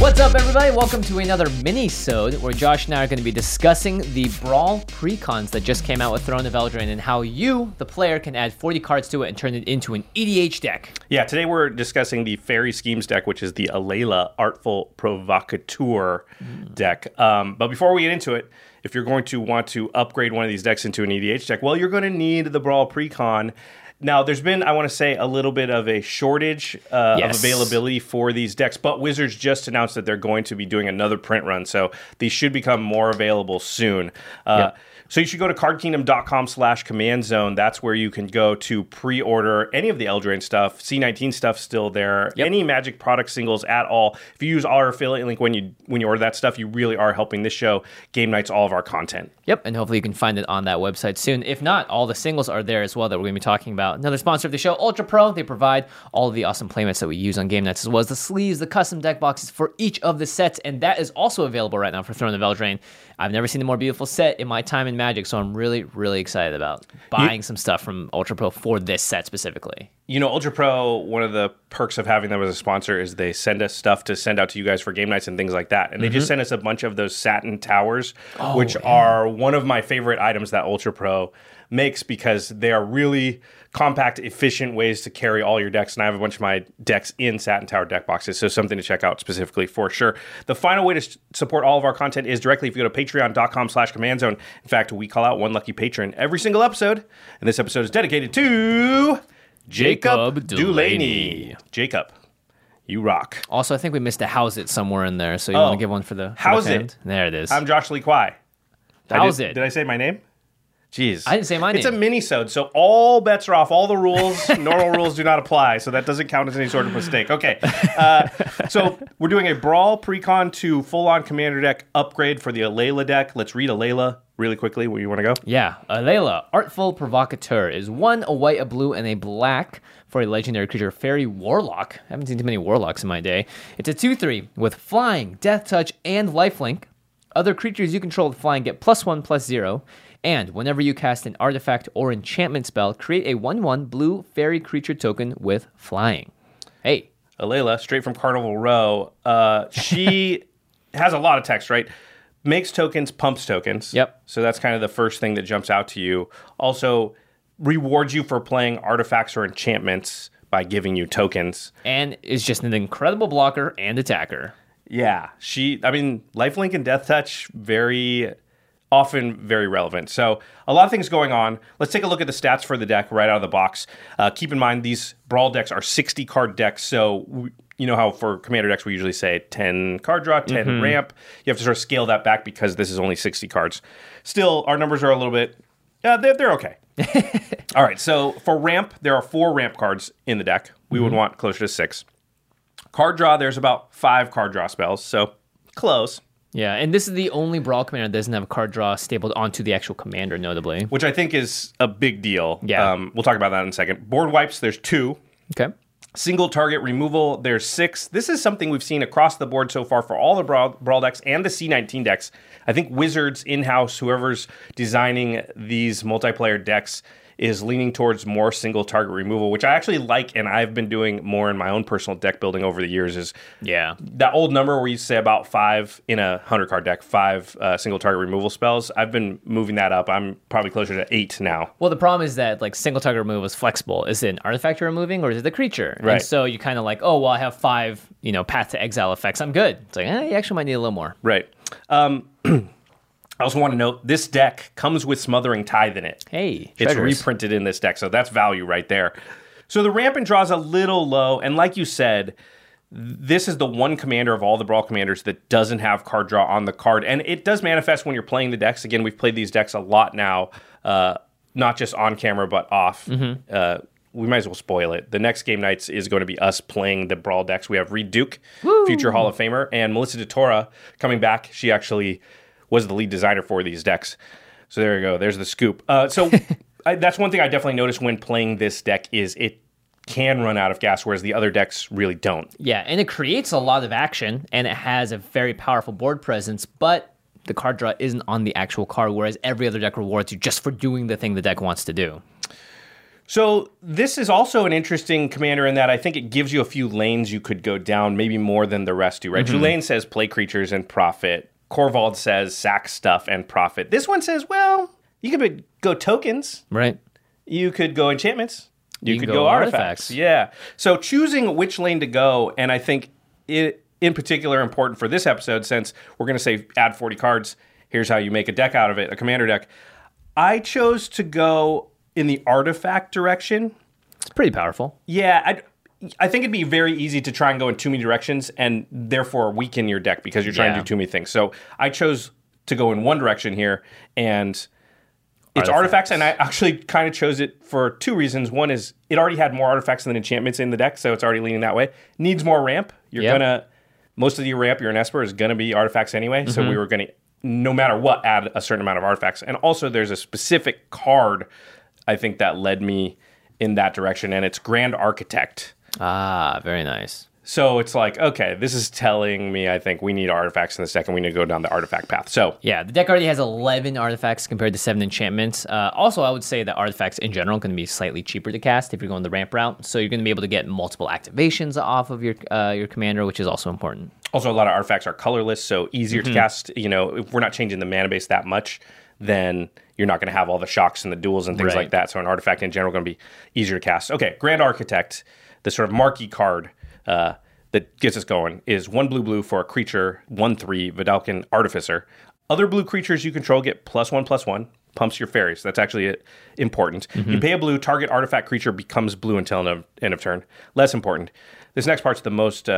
What's up, everybody? Welcome to another mini-sode where Josh and I are going to be discussing the Brawl precons that just came out with Throne of Eldraine and how you, the player, can add 40 cards to it and turn it into an EDH deck. Yeah, today we're discussing the Faerie Schemes deck, which is the Alela Artful Provocateur deck. But before we get into it, if you're going to want to upgrade one of these decks into an EDH deck, well, you're going to need the Brawl precon. Now, there's been, I want to say, a little bit of a shortage of availability for these decks, but Wizards just announced that they're going to be doing another print run, so these should become more available soon. So you should go to cardkingdom.com/command zone. That's where you can go to pre-order any of the Eldraine stuff, C19 stuff still there, any Magic product singles at all. If you use our affiliate link when you order that stuff, you really are helping this show, Game Nights, all of our content. Yep, and hopefully you can find it on that website soon. If not, all the singles are there as well that we're going to be talking about. Another sponsor of the show, Ultra Pro. They provide all of the awesome playmats that we use on Game Nights, as well as the sleeves, the custom deck boxes for each of the sets, and that is also available right now for Throne of Eldraine. I've never seen a more beautiful set in my time in Magic, so I'm really, really excited about buying some stuff from Ultra Pro for this set specifically. You know, Ultra Pro, one of the perks of having them as a sponsor is they send us stuff to send out to you guys for Game Nights and things like that, and they just sent us a bunch of those satin towers, which are one of my favorite items that Ultra Pro makes because they are really compact, efficient ways to carry all your decks. And I have a bunch of my decks in Satin Tower deck boxes, so something to check out specifically for sure. The final way to support all of our content is directly if you go to patreon.com/command zone. In fact, we call out one lucky patron every single episode. And this episode is dedicated to Jacob Dulaney. Jacob, you rock. Also, I think we missed a house it somewhere in there. So you want to give one for the house it? There it is. I'm Josh Lee Kwai. How's it? Did I say my name? Jeez. I didn't say my name. It's a mini-sode, so all bets are off. All the rules, normal rules do not apply, so that doesn't count as any sort of mistake. Okay, so we're doing a Brawl Precon to full-on Commander deck upgrade for the Alela deck. Let's read Alela really quickly. Where you want to go? Yeah. Alela, Artful Provocateur, is one, a white, a blue, and a black for a legendary creature, Faerie Warlock. I haven't seen too many Warlocks in my day. It's a 2-3 with flying, death touch, and lifelink. Other creatures you control with flying get +1/+0. And whenever you cast an artifact or enchantment spell, create a 1/1 blue fairy creature token with flying. Hey. Alela, straight from Carnival Row. She has a lot of text, right? Makes tokens, pumps tokens. Yep. So that's kind of the first thing that jumps out to you. Also, rewards you for playing artifacts or enchantments by giving you tokens. And is just an incredible blocker and attacker. Yeah. Lifelink and Death Touch, very... often very relevant. So a lot of things going on. Let's take a look at the stats for the deck right out of the box. Keep in mind, these Brawl decks are 60-card decks. So you know how for Commander decks, we usually say 10 card draw, 10 ramp. You have to sort of scale that back because this is only 60 cards. Still, our numbers are a little bit... they're okay. All right, so for ramp, there are 4 ramp cards in the deck. We would want closer to 6. Card draw, there's about 5 card draw spells. So close. Yeah, and this is the only Brawl commander that doesn't have a card draw stapled onto the actual commander, notably. Which I think is a big deal. Yeah. We'll talk about that in a second. Board wipes, there's 2. Okay. Single target removal, there's 6. This is something we've seen across the board so far for all the Brawl decks and the C19 decks. I think Wizards, in-house, whoever's designing these multiplayer decks is leaning towards more single target removal, which I actually like, and I've been doing more in my own personal deck building over the years. Is that old number where you say about 5 in a 100 card deck, 5 single target removal spells. I've been moving that up. I'm probably closer to 8 now. Well, the problem is that like single target removal is flexible. Is it an artifact you're removing, or is it the creature? Right. And so you kind of like, oh well, I have 5, you know, Path to Exile effects. I'm good. It's like you actually might need a little more. Right. I also want to note, this deck comes with Smothering Tithe in it. Hey, it's reprinted in this deck, so that's value right there. So the ramp and draw is a little low, and like you said, this is the one commander of all the Brawl commanders that doesn't have card draw on the card, and it does manifest when you're playing the decks. Again, we've played these decks a lot now, not just on camera, but off. We might as well spoil it. The next Game Nights is going to be us playing the Brawl decks. We have Reed Duke, future Hall of Famer, and Melissa de Tora coming back. She actually... was the lead designer for these decks. So there you go. There's the scoop. That's one thing I definitely noticed when playing this deck is it can run out of gas, whereas the other decks really don't. Yeah, and it creates a lot of action, and it has a very powerful board presence, but the card draw isn't on the actual card, whereas every other deck rewards you just for doing the thing the deck wants to do. So this is also an interesting commander in that I think it gives you a few lanes you could go down, maybe more than the rest do, right? Mm-hmm. Chulane says play creatures and profit. Korvold says sack stuff and profit. This one says, well, you could go tokens. Right. You could go enchantments. You could go artifacts. Yeah. So choosing which lane to go, and I think it in particular important for this episode, since we're going to say add 40 cards, here's how you make a deck out of it, a commander deck. I chose to go in the artifact direction. It's pretty powerful. Yeah, I think it'd be very easy to try and go in too many directions and therefore weaken your deck because you're trying to do too many things. So I chose to go in one direction here, and it's artifacts, and I actually kind of chose it for two reasons. One is it already had more artifacts than enchantments in the deck, so it's already leaning that way. Needs more ramp. You're gonna, most of your ramp, your Esper is gonna be artifacts anyway, so we were gonna, no matter what, add a certain amount of artifacts. And also there's a specific card I think that led me in that direction, and it's Grand Architect. Ah, very nice. So it's like, okay, this is telling me I think we need artifacts in the deck, and we need to go down the artifact path. So yeah, the deck already has 11 artifacts compared to 7 enchantments. Also, I would say that artifacts in general are going to be slightly cheaper to cast if you're going the ramp route. So you're going to be able to get multiple activations off of your commander, which is also important. Also, a lot of artifacts are colorless, so easier to cast. You know, if we're not changing the mana base that much, then you're not going to have all the shocks and the duels and things like that. So an artifact in general is going to be easier to cast. Okay, Grand Architect, the sort of marquee card that gets us going, is 1 blue for a creature, 1/3, Vedalken Artificer. Other blue creatures you control get +1/+1, pumps your fairies. That's actually important. You pay a blue, target artifact creature becomes blue until end of turn. Less important. This next part's the most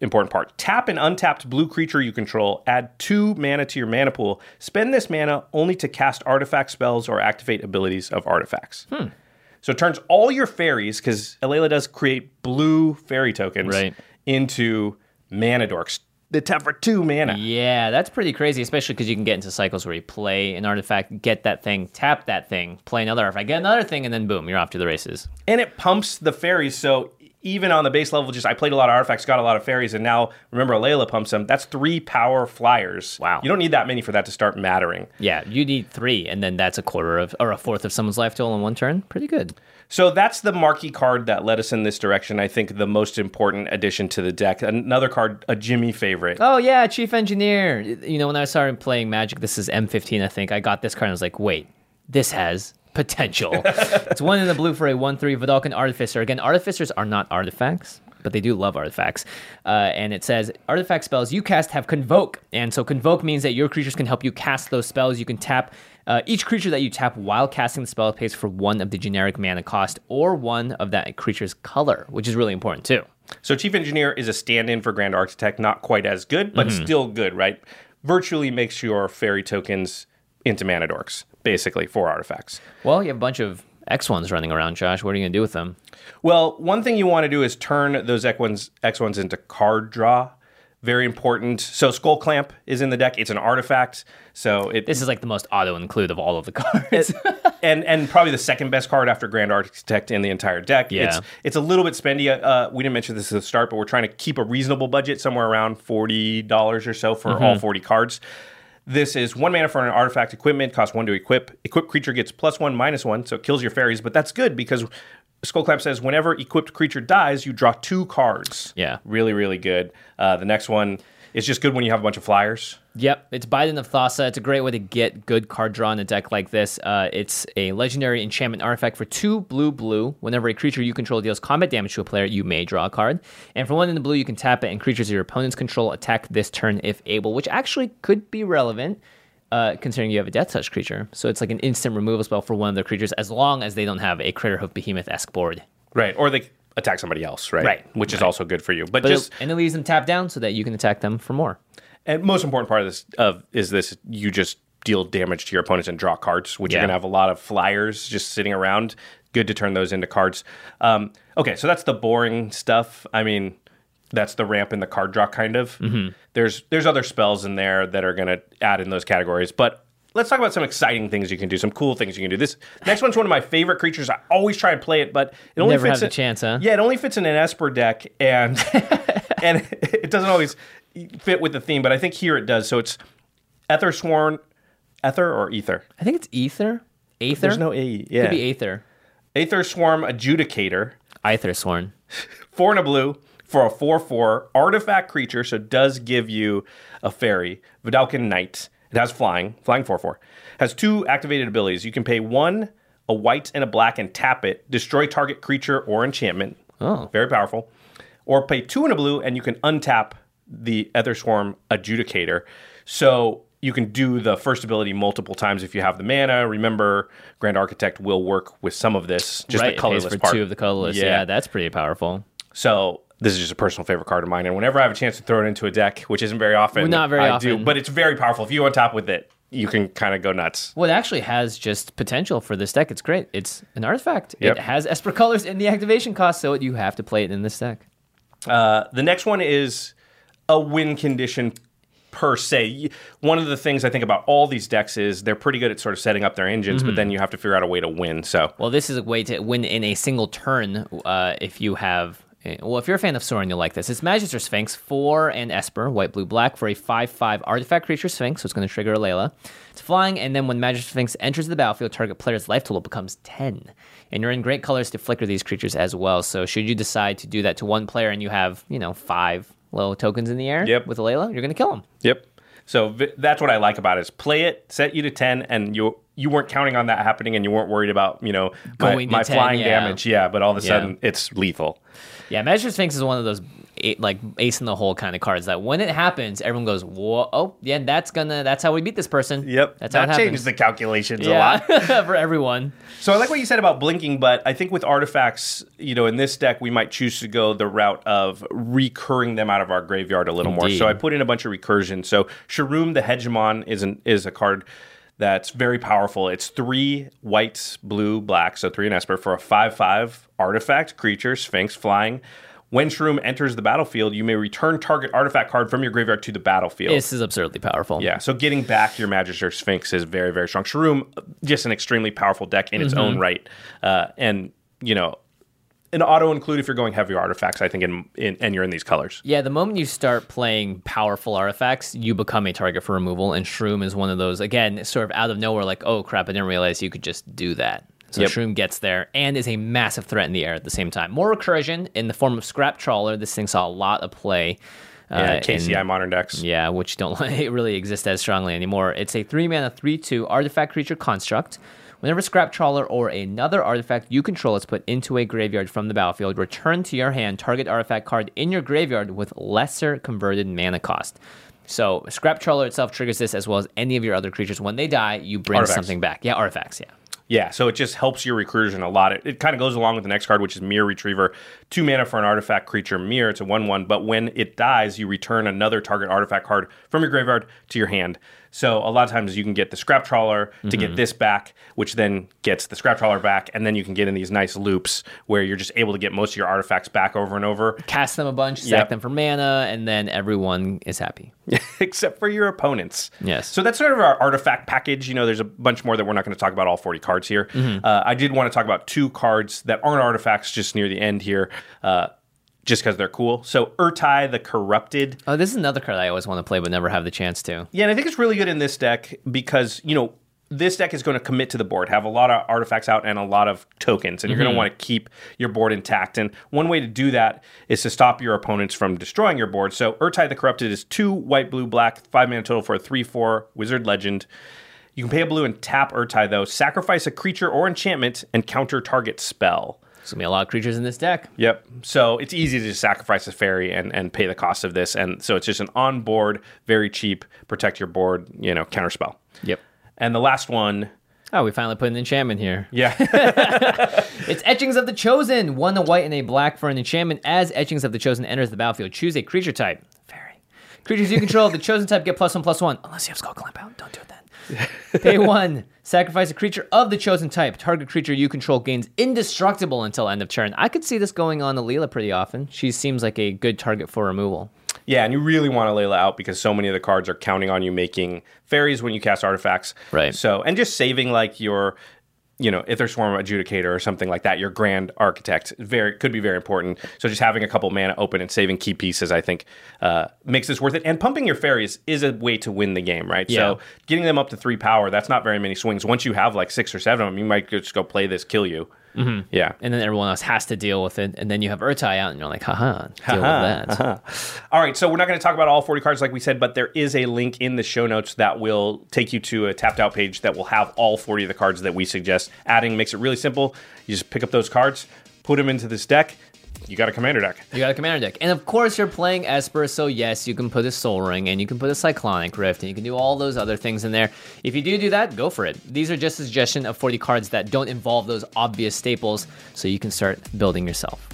important part. Tap an untapped blue creature you control. Add 2 mana to your mana pool. Spend this mana only to cast artifact spells or activate abilities of artifacts. So it turns all your fairies, because Alela does create blue fairy tokens, into mana dorks. They tap for 2 mana. Yeah, that's pretty crazy, especially because you can get into cycles where you play an artifact, get that thing, tap that thing, play another artifact, get another thing, and then boom, you're off to the races. And it pumps the fairies, so even on the base level, just I played a lot of artifacts, got a lot of fairies, and now, remember, Alela pumps them. That's 3 power flyers. Wow. You don't need that many for that to start mattering. Yeah, you need 3, and then that's a fourth of someone's life total in one turn. Pretty good. So that's the marquee card that led us in this direction. I think the most important addition to the deck. Another card, a Jimmy favorite. Oh, yeah, Chief Engineer. You know, when I started playing Magic, this is M15, I think. I got this card, and I was like, wait, this has potential. It's 1 in the blue for a 1/3 Vedalken Artificer. Again, artificers are not artifacts, but they do love artifacts. And it says artifact spells you cast have convoke, and so convoke means that your creatures can help you cast those spells. You can tap each creature that you tap while casting the spell pays for 1 of the generic mana cost or 1 of that creature's color, which is really important too. So Chief Engineer is a stand-in for Grand Architect, not quite as good, but still good, right? Virtually makes your fairy tokens into mana dorks, basically, for artifacts. Well, you have a bunch of X1s running around, Josh. What are you going to do with them? Well, one thing you want to do is turn those X1s into card draw. Very important. So Skullclamp is in the deck. It's an artifact. So this is like the most auto-include of all of the cards. and probably the second best card after Grand Architect in the entire deck. Yeah. It's a little bit spendy. We didn't mention this at the start, but we're trying to keep a reasonable budget, somewhere around $40 or so for all 40 cards. This is 1 mana for an artifact equipment, costs 1 to equip. Equipped creature gets +1/-1, so it kills your fairies, but that's good because Skullclamp says whenever equipped creature dies, you draw 2 cards. Yeah. Really, really good. The next one is just good when you have a bunch of flyers. Yep, it's Bident of Thassa. It's a great way to get good card draw in a deck like this. It's a legendary enchantment artifact for 2 blue. Whenever a creature you control deals combat damage to a player, you may draw a card. And for 1 in the blue, you can tap it, and creatures your opponent's control attack this turn if able, which actually could be relevant considering you have a Death Touch creature. So it's like an instant removal spell for 1 of their creatures as long as they don't have a Critter Hoof Behemoth-esque board. Right, or they attack somebody else, right? Right. Which is also good for you. And it leaves them tapped down so that you can attack them for more. And most important part of this you just deal damage to your opponents and draw cards, which you're going to have a lot of flyers just sitting around. Good to turn those into cards. Okay, so that's the boring stuff. I mean, that's the ramp and the card draw kind of. There's other spells in there that are going to add in those categories, but let's talk about some exciting things you can do, some cool things you can do. This next one's one of my favorite creatures. I always try and play it, but it only never fits a chance, huh? Yeah, it only fits in an Esper deck, and it doesn't always fit with the theme, but I think here it does. So it's Aether Sworn, Aether or Ether? I think it's Ether. Aether? There's no A. Yeah. Could be Aether. Aether Sworn Adjudicator. Aether Sworn. 4 and a blue for a 4/4 artifact creature, so does give you a fairy. Vedalken Knight. It has flying 4/4. Has 2 activated abilities. You can pay 1, a white and a black, and tap it. Destroy target creature or enchantment. Oh. Very powerful. Or pay 2 and a blue, and you can untap the Aether Sworn Adjudicator. So you can do the first ability multiple times if you have the mana. Remember, Grand Architect will work with some of this. Just right, the colorless for part. 2 of the colorless. Yeah, that's pretty powerful. So this is just a personal favorite card of mine. And whenever I have a chance to throw it into a deck, which isn't very often, I do, but it's very powerful. If you on top with it, you can kind of go nuts. Well, it actually has just potential for this deck. It's great. It's an artifact. Yep. It has Esper colors in the activation cost, so you have to play it in this deck. The next one is a win condition per se. One of the things I think about all these decks is they're pretty good at sort of setting up their engines, but then you have to figure out a way to win. So, well, this is a way to win in a single turn if you have... Well, if you're a fan of Sorin, you'll like this. It's Magister Sphinx, 4 and Esper, white, blue, black, for a 5/5 artifact creature Sphinx, so it's going to trigger Alela. It's flying, and then when Magister Sphinx enters the battlefield, target player's life total becomes 10. And you're in great colors to flicker these creatures as well, so should you decide to do that to one player and you have, 5 low tokens in the air with Alela, you're going to kill them. Yep. So that's what I like about it is play it, set you to 10, and you weren't counting on that happening, and you weren't worried about, my 10, flying damage. Yeah, but all of a sudden, it's lethal. Yeah, Magister Sphinx is one of those ace in the hole kind of cards that when it happens, everyone goes, whoa, that's how we beat this person. Yep. That's how it happens. That changes the calculations a lot. For everyone. So I like what you said about blinking, but I think with artifacts, in this deck, we might choose to go the route of recurring them out of our graveyard a little more. So I put in a bunch of recursion. So Sharuum the Hegemon is a card that's very powerful. It's 3 whites, blue, black, so 3 and Esper for a 5/5 artifact creature, Sphinx, flying. When Shroom enters the battlefield, you may return target artifact card from your graveyard to the battlefield. This is absurdly powerful. Yeah, so getting back your Magister Sphinx is very, very strong. Shroom, just an extremely powerful deck in its own right. An auto-include if you're going heavy artifacts, I think, and you're in these colors. Yeah, the moment you start playing powerful artifacts, you become a target for removal, and Shroom is one of those, again, sort of out of nowhere, like, oh, crap, I didn't realize you could just do that. So Shroom gets there and is a massive threat in the air at the same time. More recursion in the form of Scrap Trawler. This thing saw a lot of play. KCI modern decks. Yeah, which don't really exist as strongly anymore. It's a 3-mana, 3/2 artifact creature construct. Whenever Scrap Trawler or another artifact you control is put into a graveyard from the battlefield, return to your hand target artifact card in your graveyard with lesser converted mana cost. So Scrap Trawler itself triggers this as well as any of your other creatures. When they die, you bring something back. Yeah, artifacts, yeah. Yeah, so it just helps your recursion a lot. It kind of goes along with the next card, which is Mirror Retriever. 2 mana for an artifact creature, Mirror. It's a 1/1, but when it dies, you return another target artifact card from your graveyard to your hand. So a lot of times you can get the Scrap Trawler to get this back, which then gets the Scrap Trawler back, and then you can get in these nice loops where you're just able to get most of your artifacts back over and over. Cast them a bunch, sack them for mana, and then everyone is happy. Except for your opponents. Yes. So that's sort of our artifact package. There's a bunch more that we're not going to talk about all 40 cards here. I did want to talk about 2 cards that aren't artifacts just near the end here. Just because they're cool. So, Ertai the Corrupted. Oh, this is another card I always want to play but never have the chance to. Yeah, and I think it's really good in this deck because, this deck is going to commit to the board, have a lot of artifacts out and a lot of tokens, and you're going to want to keep your board intact. And one way to do that is to stop your opponents from destroying your board. So, Ertai the Corrupted is 2 white, blue, black, 5 mana total for a 3/4 wizard legend. You can pay a blue and tap Ertai, though. Sacrifice a creature or enchantment and counter target spell. There's going to be a lot of creatures in this deck. Yep. So it's easy to just sacrifice a fairy and pay the cost of this. And so it's just an on-board, very cheap, protect your board, counterspell. Yep. And the last one... Oh, we finally put an enchantment here. Yeah. It's Etchings of the Chosen. 1 a white and a black for an enchantment. As Etchings of the Chosen enters the battlefield, choose a creature type. Fairy. Creatures you control of the Chosen type get +1/+1. Unless you have Skullclamp out. Don't do it then. Pay 1, sacrifice a creature of the Chosen type. Target creature you control gains indestructible until end of turn. I could see this going on Alela pretty often. She seems like a good target for removal. Yeah, and you really want Alela out because so many of the cards are counting on you making fairies when you cast artifacts. Right. So, and just saving like your you know, Aether Sworn Adjudicator or something like that, your Grand Architect, could be very important. So just having a couple mana open and saving key pieces, I think, makes this worth it. And pumping your fairies is a way to win the game, right? Yeah. So getting them up to 3 power, that's not very many swings. Once you have like 6 or 7 of them, you might just go play this, kill you. Mm-hmm. Yeah. And then everyone else has to deal with it. And then you have Ertai out and you're like, deal with that. All right. So we're not going to talk about all 40 cards like we said, but there is a link in the show notes that will take you to a tapped out page that will have all 40 of the cards that we suggest adding. Makes it really simple. You just pick up those cards, put them into this deck. You got a commander deck. And of course, you're playing Esper, so yes, you can put a Sol Ring, and you can put a Cyclonic Rift, and you can do all those other things in there. If you do that, go for it. These are just a suggestion of 40 cards that don't involve those obvious staples, so you can start building yourself.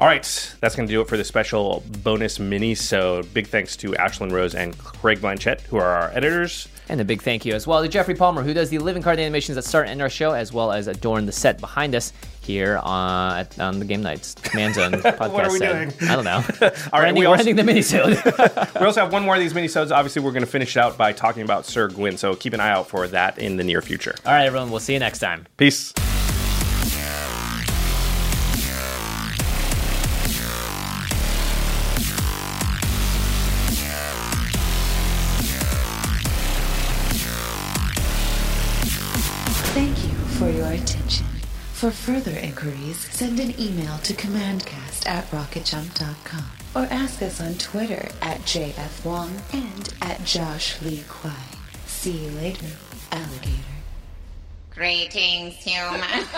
All right, that's going to do it for the special bonus mini. So big thanks to Ashlyn Rose and Craig Blanchett, who are our editors. And a big thank you as well to Jeffrey Palmer, who does the living card animations that start and end our show, as well as adorn the set behind us here on the Game Nights Command Zone podcast. What are we doing? I don't know. We're ending the minisode. We also have one more of these minisodes. Obviously, we're going to finish out by talking about Sir Gwyn, so keep an eye out for that in the near future. All right, everyone. We'll see you next time. Peace. Attention. For further inquiries, send an email to commandcast@rocketjump.com or ask us on Twitter @JF Wong and @Josh Lee Kwai. See you later, alligator. Greetings, humans.